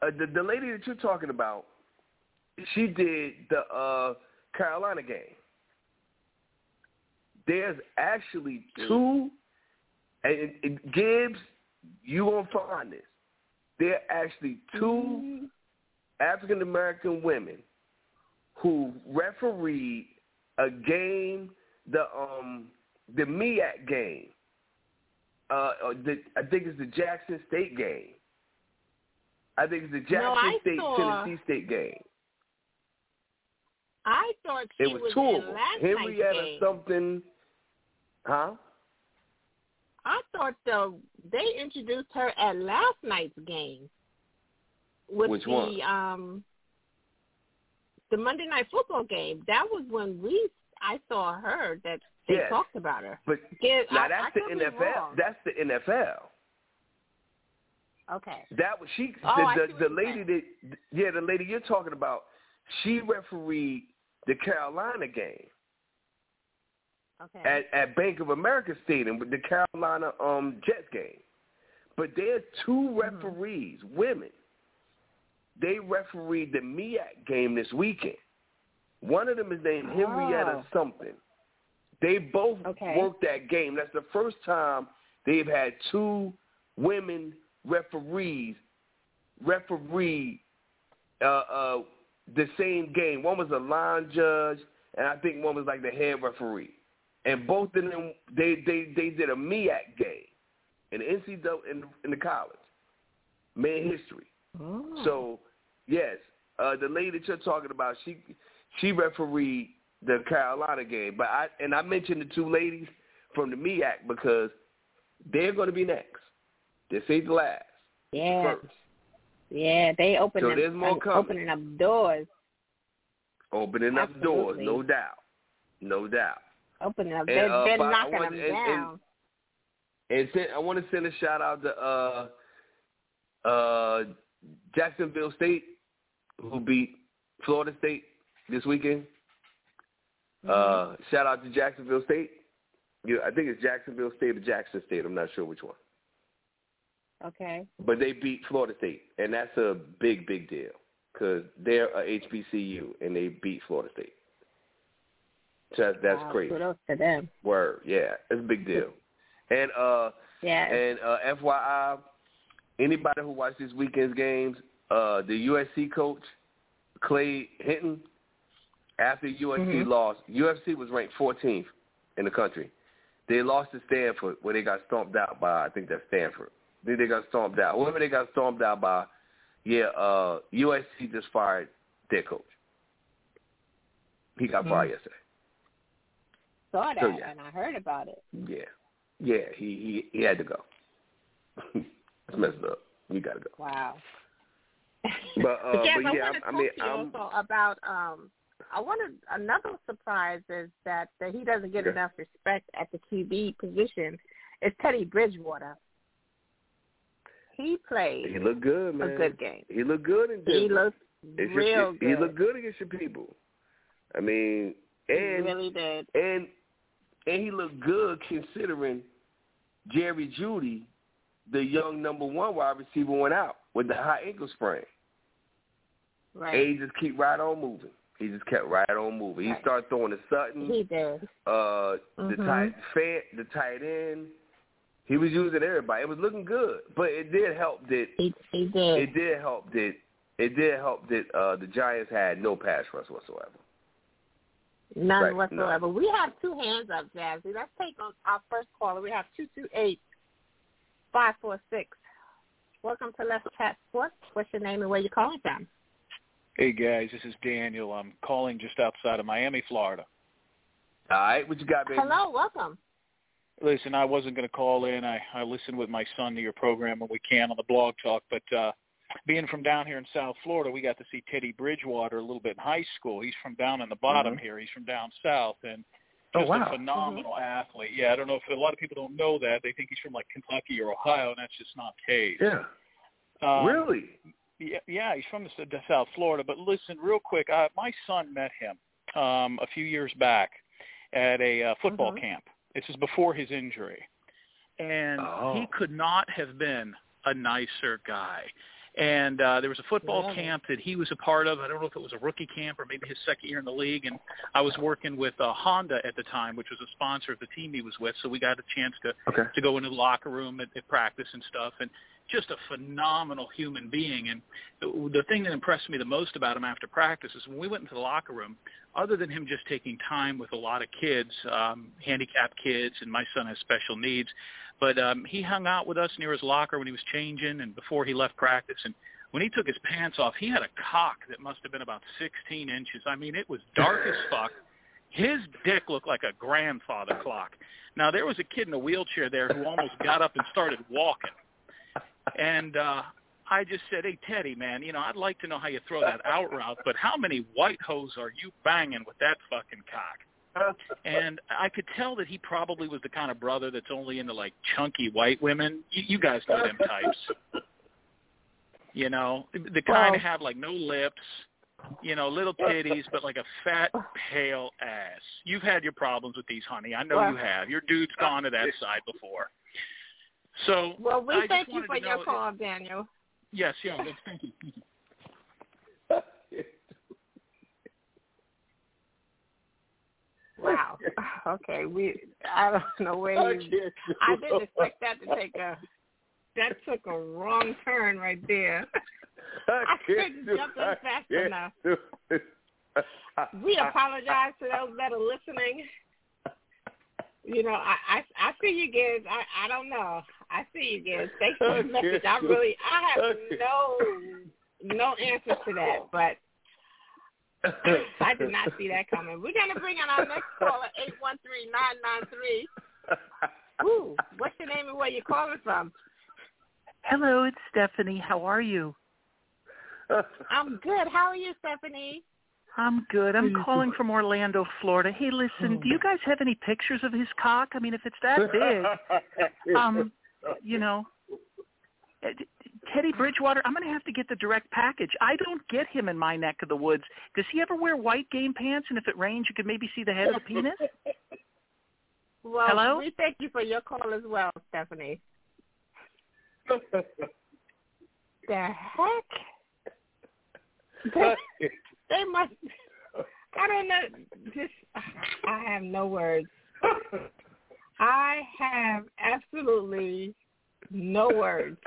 Uh, the, the lady that you're talking about, she did the uh, Carolina game. There's actually two, and, and Gibbs you gonna find this. There are actually two African American women who refereed a game, the um the MEAC game. Uh, the, I think it's the Jackson State game. I think it's the Jackson no, I State saw, Tennessee State game. I thought she it was, was two in of them. Last Henrietta night's game. something, huh? I thought the, they introduced her at last night's game. With Which the, one? Um, the Monday Night Football game. That was when we I saw her that they yes. talked about her. But yeah, now I, that's I the N F L. That's the N F L. Okay. That was she. Oh, the I the, see the lady that. that yeah, the lady you're talking about. She refereed the Carolina game. Okay. At, at Bank of America Stadium with the Carolina um, Jets game. But there are two referees, mm-hmm. women. They refereed the MEAC game this weekend. One of them is named Henrietta oh. something. They both okay. worked that game. That's the first time they've had two women referees referee uh, uh, the same game. One was a line judge, and I think one was like the head referee. And both of them, they, they, they did a MEAC game in the N C double A in, in the college, made history. Oh. So, yes, uh, the lady that you're talking about, she she refereed the Carolina game. But I and I mentioned the two ladies from the MEAC because they're going to be next. This ain't the last. Yeah, first. yeah, they open so them, there's more coming. opening up doors. Opening Absolutely. up doors, no doubt, no doubt. Opening up, they're, uh, they're knocking want, them and, down. And, and send, I want to send a shout out to uh, uh, Jacksonville State, who beat Florida State this weekend. Mm-hmm. Uh, shout out to Jacksonville State. Yeah, I think it's Jacksonville State or Jackson State. I'm not sure which one. Okay. But they beat Florida State, and that's a big, big deal because they're a H B C U, and they beat Florida State. So that's wow, crazy. Kudos to them. Word, yeah, it's a big deal. And uh, yeah. And uh, F Y I, anybody who watched this weekend's games, uh, the U S C coach Clay Hinton, after U S C mm-hmm. lost, U S C was ranked fourteenth in the country. They lost to Stanford, where they got stomped out by I think that's Stanford. Then they got stomped out. Whoever they got stomped out by, yeah, uh, U S C just fired their coach. He got mm-hmm. fired yesterday. Saw that so, yeah. and I heard about it. Yeah, yeah, he he, he had to go. It's messed up. You gotta go. Wow. But, uh, but, yes, but I yeah, I mean, I want to talk to you also about. Um, I wanted another surprise is that that he doesn't get yeah. enough respect at the Q B position. Is Teddy Bridgewater. He played. He looked good, man. A good game. He looked good in Denver. He looked it's real your, good. He looked good against your people. I mean. And, he really did. And, and he looked good considering Jerry Jeudy, the young number one wide receiver, went out with the high ankle sprain. Right. And he just keep right on moving. He just kept right on moving. Right. He started throwing to Sutton. He did. Uh, mm-hmm. the, tight, the tight end. He was using everybody. It was looking good. But it did help that he, he did. It did help that it did help that uh, the Giants had no pass rush whatsoever. None right, whatsoever. None. We have two hands up, Jazzy. Let's take on our first caller. We have two two eight, five four six. Welcome to Let's Chat Sports. What's your name and where you calling from? Hey, guys. This is Daniel. I'm calling just outside of Miami, Florida. All right. What you got, baby? Hello. Welcome. Listen, I wasn't going to call in. I, I listen with my son to your program when we can on the blog talk, but uh, being from down here in South Florida, we got to see Teddy Bridgewater a little bit in high school. He's from down in the bottom mm-hmm. here. He's from down south, and just oh, wow. a phenomenal mm-hmm. athlete. Yeah, I don't know if a lot of people don't know that. They think he's from, like, Kentucky or Ohio, and that's just not the case. Yeah. Um, really? Yeah, yeah, he's from the, the South Florida. But listen, real quick, I, my son met him um, a few years back at a uh, football mm-hmm. camp. This is before his injury. And oh. he could not have been a nicer guy. And uh, there was a football yeah. camp that he was a part of. I don't know if it was a rookie camp or maybe his second year in the league. And I was working with uh, Honda at the time, which was a sponsor of the team he was with. So we got a chance to okay. to go into the locker room at, at practice and stuff. And just a phenomenal human being. And the, the thing that impressed me the most about him after practice is when we went into the locker room, other than him just taking time with a lot of kids, um, handicapped kids, and my son has special needs, but um, he hung out with us near his locker when he was changing and before he left practice. And when he took his pants off, he had a cock that must have been about sixteen inches. I mean, it was dark as fuck. His dick looked like a grandfather clock. Now, there was a kid in a wheelchair there who almost got up and started walking. And uh, I just said, hey, Teddy, man, you know, I'd like to know how you throw that out route, but how many white hoes are you banging with that fucking cock? And I could tell that he probably was the kind of brother that's only into, like, chunky white women. You, you guys know them types. You know, the kind that have, like, no lips, you know, little titties, but like a fat, pale ass. You've had your problems with these, honey. I know you have. Your dude's gone to that side before. So, well, we I thank you for your call, Daniel. Yes, yeah, thank you. Thank you. Wow. Okay, we. I don't know where you. I didn't expect that to take a. That took a wrong turn right there. I couldn't jump in fast enough. We apologize to those that are listening. You know, I, I, I see you guys. I, I don't know. I see you guys. Thanks for the message. I really, I have no, no answer to that, but I did not see that coming. We're going to bring in our next caller, eight one three, nine nine three. Ooh, what's your name and where you're calling from? Hello, it's Stephanie. How are you? I'm good. How are you, Stephanie? I'm good. I'm calling from Orlando, Florida. Hey, listen, do you guys have any pictures of his cock? I mean, if it's that big, um, you know, Teddy Bridgewater, I'm going to have to get the direct package. I don't get him in my neck of the woods. Does he ever wear white game pants? And if it rains, you could maybe see the head of the penis? Well, hello? We thank you for your call as well, Stephanie. The heck? They must, I don't know, just, I have no words. I have absolutely no words.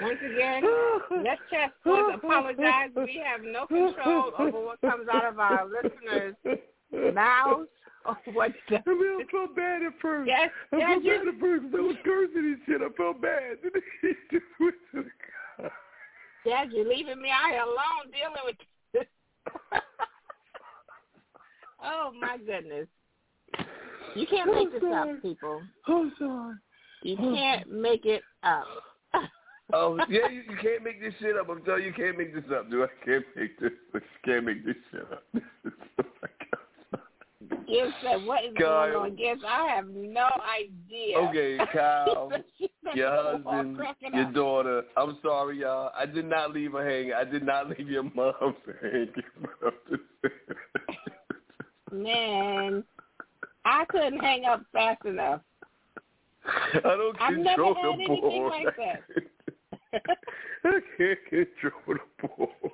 Once again, Let's Chat Sports apologize. We have no control over what comes out of our listeners' mouths. Oh, what the? I mean, I felt bad at first. Yes, I felt yes, bad at first. I was cursing and shit. I felt bad. He just went to the car. Dad, you're leaving me out here alone dealing with this. Oh, my goodness. You can't make this up, people. I'm sorry. You can't make it up. Oh, yeah, you, you can't make this shit up. I'm telling you, you can't make this up, dude. I can't make this I can't make this shit up. Yes, sir. What is Kyle. Going on? Yes, I have no idea. Okay, Kyle, your husband, your up. Daughter. I'm sorry, y'all. I did not leave her hanging. I did not leave your mom hanging. Man, I couldn't hang up fast enough. I don't I've control never had the anything ball. Like that. I can't control the ball.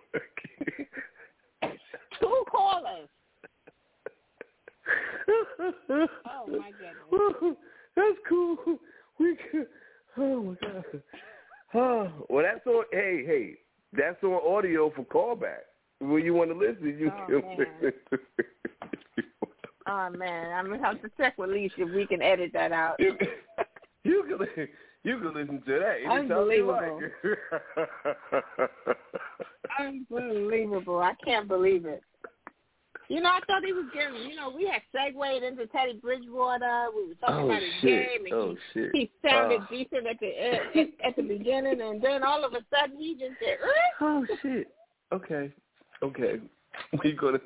Two callers. Oh my goodness. That's cool. We can, oh my god. Oh, well, that's on. Hey, hey, that's on audio for callback. When you want to listen, you oh, can. Oh man, I'm gonna have to check with Lisa if we can edit that out. You, you can you can listen to that. Unbelievable. Like. Unbelievable. I can't believe it. You know, I thought he was getting, you know, we had segued into Teddy Bridgewater. We were talking oh, about his shit. game. And oh, he, shit. He sounded uh. decent at the at, at the beginning, and then all of a sudden he just said, eh? Oh, shit. Okay. Okay. We're going to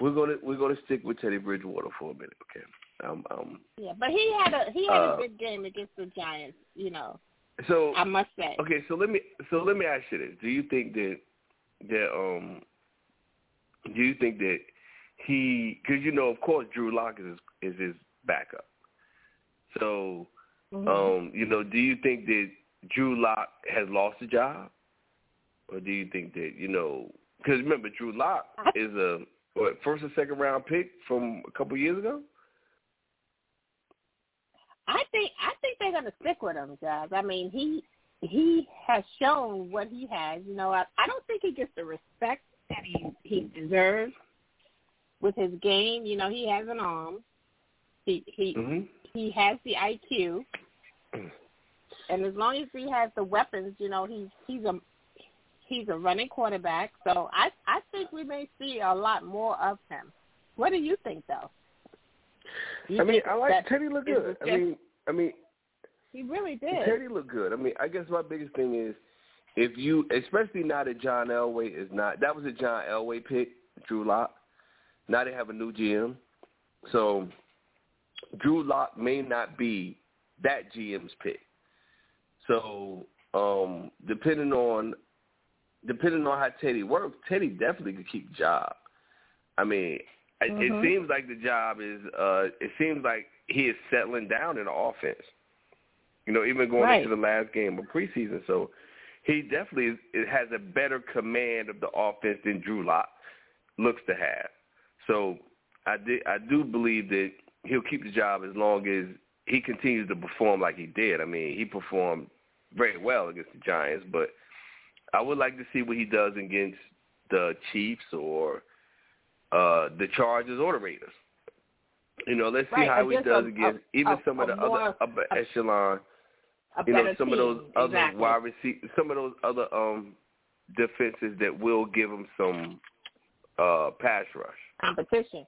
we're gonna, we're gonna stick with Teddy Bridgewater for a minute, okay? Um, um, yeah, but he had a he had uh, a good game against the Giants, you know, so I must say. Okay, so let me so let me ask you this. Do you think that, that um, do you think that he, because, you know, of course, Drew Locke is, is his backup. So, mm-hmm. um, you know, do you think that Drew Locke has lost a job? Or do you think that, you know, because remember, Drew Locke is a what, first or second round pick from a couple years ago? I think I think they're going to stick with him, guys. I mean, he he has shown what he has. You know, I, I don't think he gets the respect that he, he deserves with his game. You know, he has an arm. He he mm-hmm. he has the I Q. And as long as he has the weapons, you know, he's he's a he's a running quarterback. So I I think we may see a lot more of him. What do you think, though? You I mean, I like Teddy look good. I mean, I mean, he really did. Teddy look good. I mean, I guess my biggest thing is if you, especially now that John Elway is not, that was a John Elway pick, Drew Locke. Now they have a new G M, so Drew Locke may not be that G M's pick. So um, depending on depending on how Teddy works, Teddy definitely could keep the job. I mean. Mm-hmm. It seems like the job is uh, – it seems like he is settling down in the offense, you know, even going right. into the last game of preseason. So he definitely is, it has a better command of the offense than Drew Locke looks to have. So I, did, I do believe that he'll keep the job as long as he continues to perform like he did. I mean, he performed very well against the Giants, but I would like to see what he does against the Chiefs or – Uh, the Chargers or the Raiders. You know, let's see right. how he does a, against a, even a, some of the other upper a, echelon, you know, some team. of those other exactly. wide receivers, some of those other um, defenses that will give him some uh, pass rush. Competition.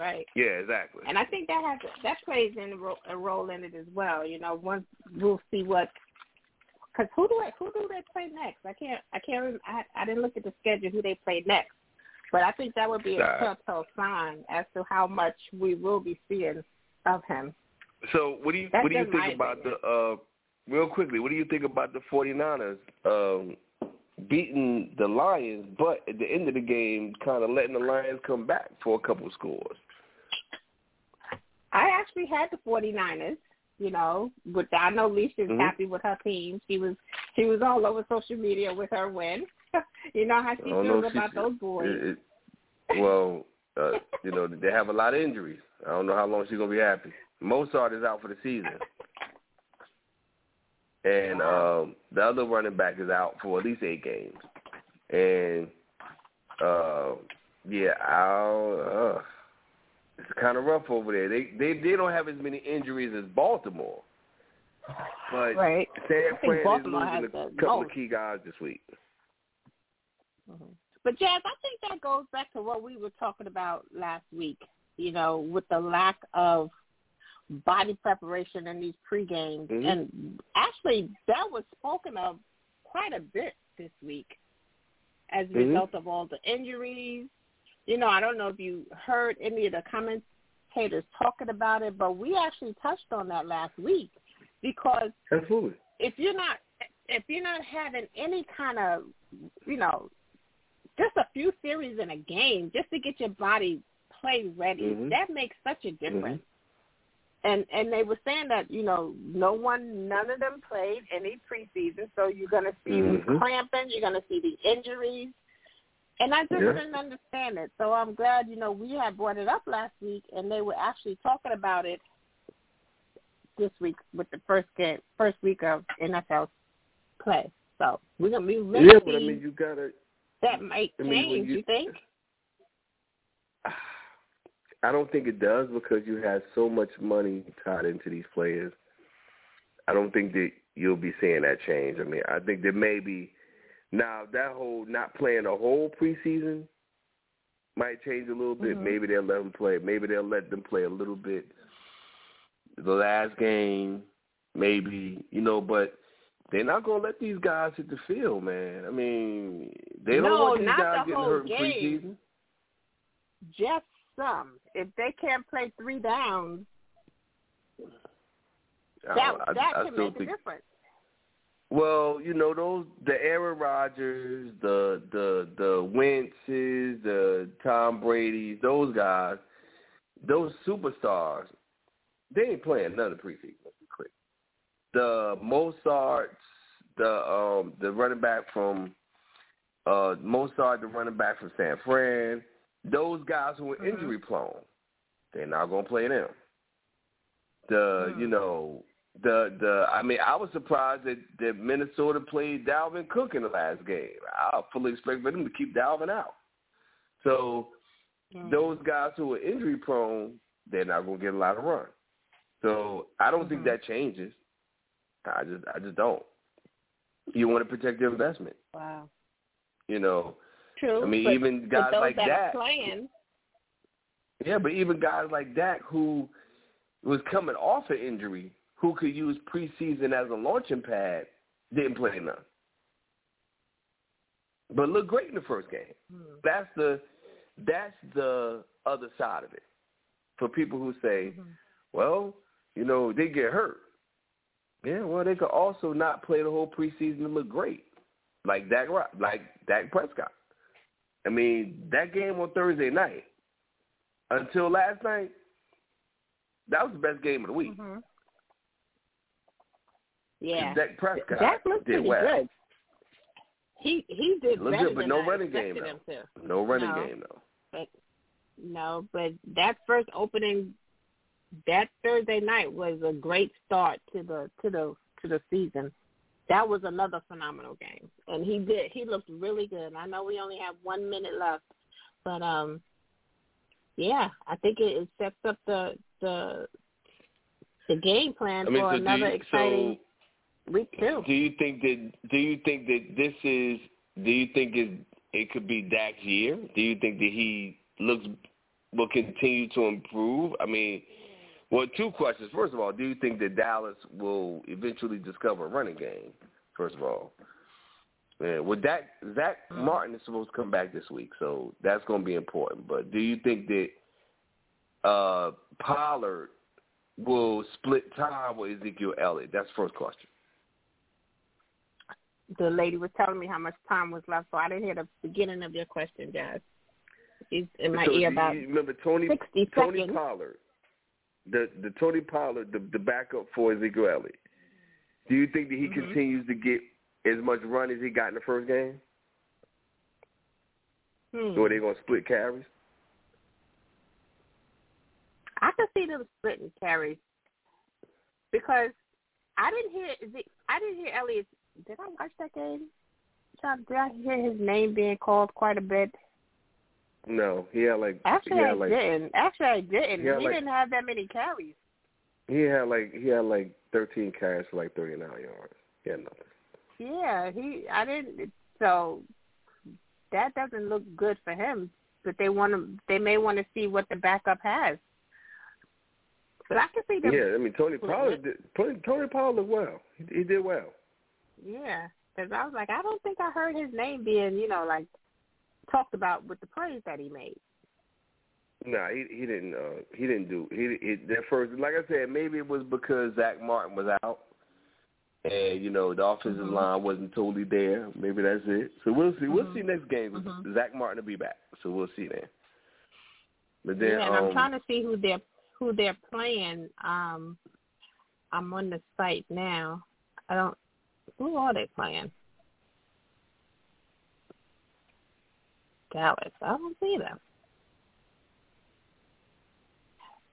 Right. Yeah, exactly. And I think that has that plays in a role, a role in it as well. You know, once we'll see what – because who do I, who do they play next? I can't – I can't remember. I, I didn't look at the schedule who they played next. But I think that would be a telltale sign as to how much we will be seeing of him. So what do you That's what do you think about opinion. the uh, real quickly? What do you think about the 49ers um, beating the Lions, but at the end of the game, kind of letting the Lions come back for a couple of scores? I actually had the 49ers. You know, but I know Leisha's mm-hmm. happy with her team. She was she was all over social media with her win. You know how she feels about she, those boys. It, it, well, uh, you know, they have a lot of injuries. I don't know how long she's going to be happy. Mozart is out for the season. And um, the other running back is out for at least eight games. And, uh, yeah, I'll, uh, it's kind of rough over there. They, they they don't have as many injuries as Baltimore. But right. San Fran is losing a couple most. of key guys this week. Mm-hmm. But, Jazz, I think that goes back to what we were talking about last week, you know, with the lack of body preparation in these pregames. Mm-hmm. And actually, that was spoken of quite a bit this week as a mm-hmm. result of all the injuries. You know, I don't know if you heard any of the commentators talking about it, but we actually touched on that last week because Absolutely. if you're not if you're not having any kind of, you know, just a few series in a game just to get your body play ready, mm-hmm. that makes such a difference. Mm-hmm. And and they were saying that, you know, no one, none of them played any preseason, so you're going to see mm-hmm. the clamping, you're going to see the injuries. And I just yeah. didn't understand it. So I'm glad, you know, we had brought it up last week, and they were actually talking about it this week with the first game, first week of N F L play. So we're going to be really yeah, but I mean, you gotta, that might I mean, change, you, you think? I don't think it does because you have so much money tied into these players. I don't think that you'll be seeing that change. I mean, I think there may be. Now, that whole not playing the whole preseason might change a little bit. Mm-hmm. Maybe they'll let them play. Maybe they'll let them play a little bit the last game, maybe, you know, but they're not going to let these guys hit the field, man. I mean, they don't no, want these guys the getting hurt in preseason. Just some. If they can't play three downs, that, I, that I, can I make think- a difference. Well, you know, those the Aaron Rodgers, the the the Wentz's, the Tom Brady's, those guys, those superstars, they ain't playing none of the preseason. the Mozart, the um, the running back from uh, Mozart, the running back from San Fran, those guys who were injury prone, they're not gonna play them. The mm-hmm. you know the the I mean I was surprised that, that Minnesota played Dalvin Cook in the last game. I fully expect them to keep Dalvin out. So mm-hmm. those guys who are injury prone, they're not gonna get a lot of run. So I don't mm-hmm. think that changes. I just I just don't. You want to protect your investment. Wow. You know. True. I mean, but even guys those like that. Dak, playing. Yeah, but even guys like Dak who was coming off an injury, who could use preseason as a launching pad, didn't play enough. But looked great in the first game. Mm-hmm. That's the that's the other side of it. For people who say, mm-hmm. well, you know, they get hurt. Yeah, well, they could also not play the whole preseason and look great, like Dak, like Dak Prescott. I mean, that game on Thursday night, until last night, that was the best game of the week. Mm-hmm. Yeah, Dak Prescott Dak looked did pretty well. Good. He he did looked better good, but than no I running game though. To. No running no, game though. But, no, but that first opening. That Thursday night was a great start to the to the to the season. That was another phenomenal game, and he did. He looked really good. I know we only have one minute left, but um, yeah, I think it, it sets up the the the game plan I mean, for so another you, exciting so week two. Do you think that? Do you think that this is? Do you think it it could be Dak's year? Do you think that he looks will continue to improve? I mean. Well, two questions. First of all, do you think that Dallas will eventually discover a running game, first of all? Yeah, well, Dak, Zach Martin is supposed to come back this week, so that's going to be important. But do you think that uh, Pollard will split time with Ezekiel Elliott? That's the first question. The lady was telling me how much time was left, so I didn't hear the beginning of your question, guys. It's in my so ear about remember Tony, sixty Tony seconds. Pollard. The the Tony Pollard, the, the backup for Ezekiel Elliott, do you think that he mm-hmm. continues to get as much run as he got in the first game? Hmm. Or are they going to split carries? I could see them splitting carries because I didn't hear I didn't hear Elliott. Did I watch that game? Did I hear his name being called quite a bit? No, he had like actually he had I like, didn't. Actually, I didn't. He, he like, didn't have that many carries. He had like he had like thirteen carries for like thirty-nine yards. He had nothing. Yeah, he. I didn't. So that doesn't look good for him. But they want to. They may want to see what the backup has. But I can see them. Yeah, I mean Tony Pollard. Did, Tony Pollard did well. He, he did well. Yeah, because I was like, I don't think I heard his name being, you know, like. Talked about with the plays that he made. No, nah, he he didn't uh, he didn't do he, he that first. Like I said, maybe it was because Zach Martin was out, and you know the offensive mm-hmm. line wasn't totally there. Maybe that's it. So we'll see. Mm-hmm. We'll see next game. Mm-hmm. Zach Martin will be back, so we'll see then. But then yeah, and um, I'm trying to see who they're who they're playing. Um, I'm on the site now. I don't. Who are they playing? Dallas. I don't see them.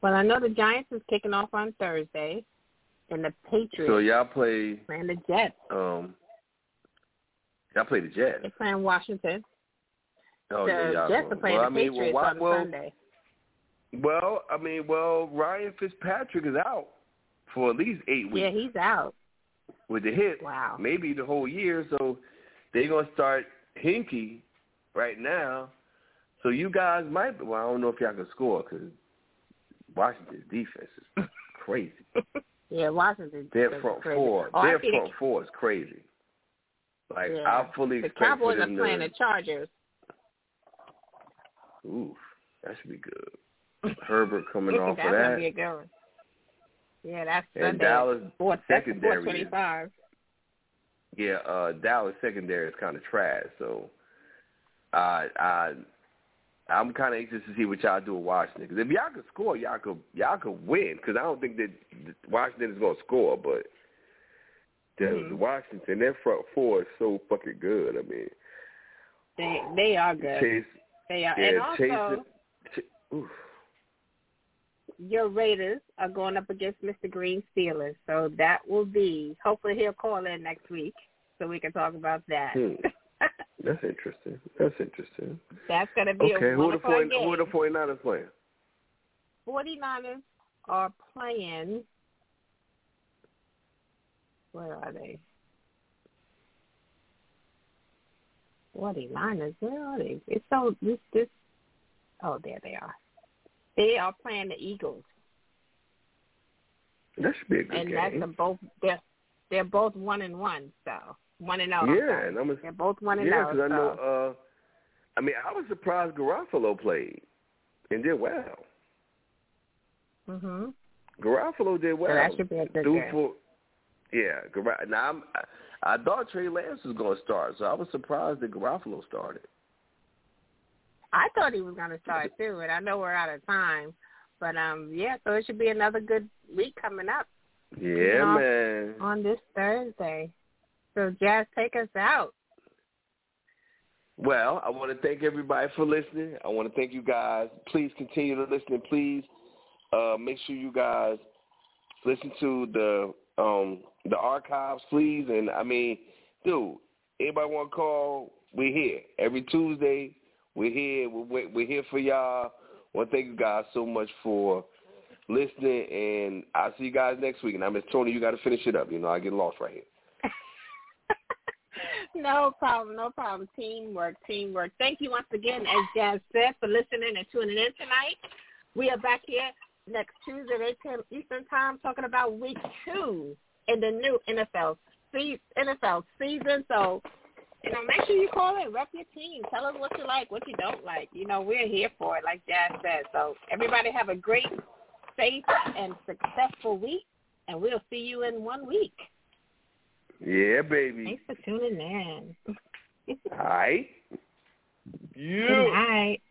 Well, I know the Giants is kicking off on Thursday, and the Patriots. So y'all play playing the Jets. Um, y'all play the Jets. They're playing Washington. Oh the yeah, y'all. Jets are playing well, the I mean, Patriots well, why, on well, Sunday. Well, I mean, well, Ryan Fitzpatrick is out for at least eight weeks. Yeah, he's out with the hip. Wow. Maybe the whole year. So they're gonna start Hinkie. Right now, so you guys might. Well, I don't know if y'all can score because Washington's defense is crazy. Yeah, Washington's defense is crazy. Their front four, oh, their front four is crazy. Like yeah. I fully expect the Cowboys are playing the Chargers. Oof, that should be good. Herbert coming off of that. That's gonna be a good one. Yeah, that's Sunday. And Dallas four, secondary. four twenty-five. Yeah, uh, Dallas secondary is kind of trash, so. Uh, I, I'm kind of anxious to see what y'all do with Washington. Because if y'all could score, y'all could y'all could win. Because I don't think that Washington is going to score, but the Washington, their front four is so fucking good. I mean, they they are good. Chase, they are, yeah, and also Chase, oof. Your Raiders are going up against Mister Green Steelers, so that will be. Hopefully, he'll call in next week so we can talk about that. Hmm. That's interesting. That's interesting. That's going to be okay, a wonderful game. Okay, who are the 49ers playing? 49ers are playing. Where are they? 49ers, where are they? It's so, this, this, oh, there they are. They are playing the Eagles. That should be a good and game. And that's a both, they're, they're both one and one, so. One and zero. Yeah, and I'm a, they're both one and zero. Yeah, because so. I know. Uh, I mean, I was surprised Garofalo played and did well. Mhm. Garofalo did well. So that should be a good game. For, yeah, Gar- now I'm, I, I thought Trey Lance was going to start, so I was surprised that Garofalo started. I thought he was going to start too, and I know we're out of time, but um, yeah. So it should be another good week coming up. Yeah, you know, man. On this Thursday. So, Jazz, take us out. Well, I want to thank everybody for listening. I want to thank you guys. Please continue to listen. And please uh, make sure you guys listen to the um, the archives, please. And, I mean, dude, anybody want to call, we're here. Every Tuesday, we're here. We're, we're here for y'all. I want to thank you guys so much for listening. And I'll see you guys next week. And I'm Mz Toni. You got to finish it up. You know, I get lost right here. No problem, no problem. Teamwork, teamwork. Thank you once again, as Jazz said, for listening and tuning in tonight. We are back here next Tuesday at eight p.m. Eastern Time talking about week two in the new N F L season. N F L season. So, you know, make sure you call in, rep your team. Tell us what you like, what you don't like. You know, we're here for it, like Jazz said. So, everybody have a great, safe, and successful week, and we'll see you in one week. Yeah, baby. Thanks for tuning in. All right. Yeah. Good night.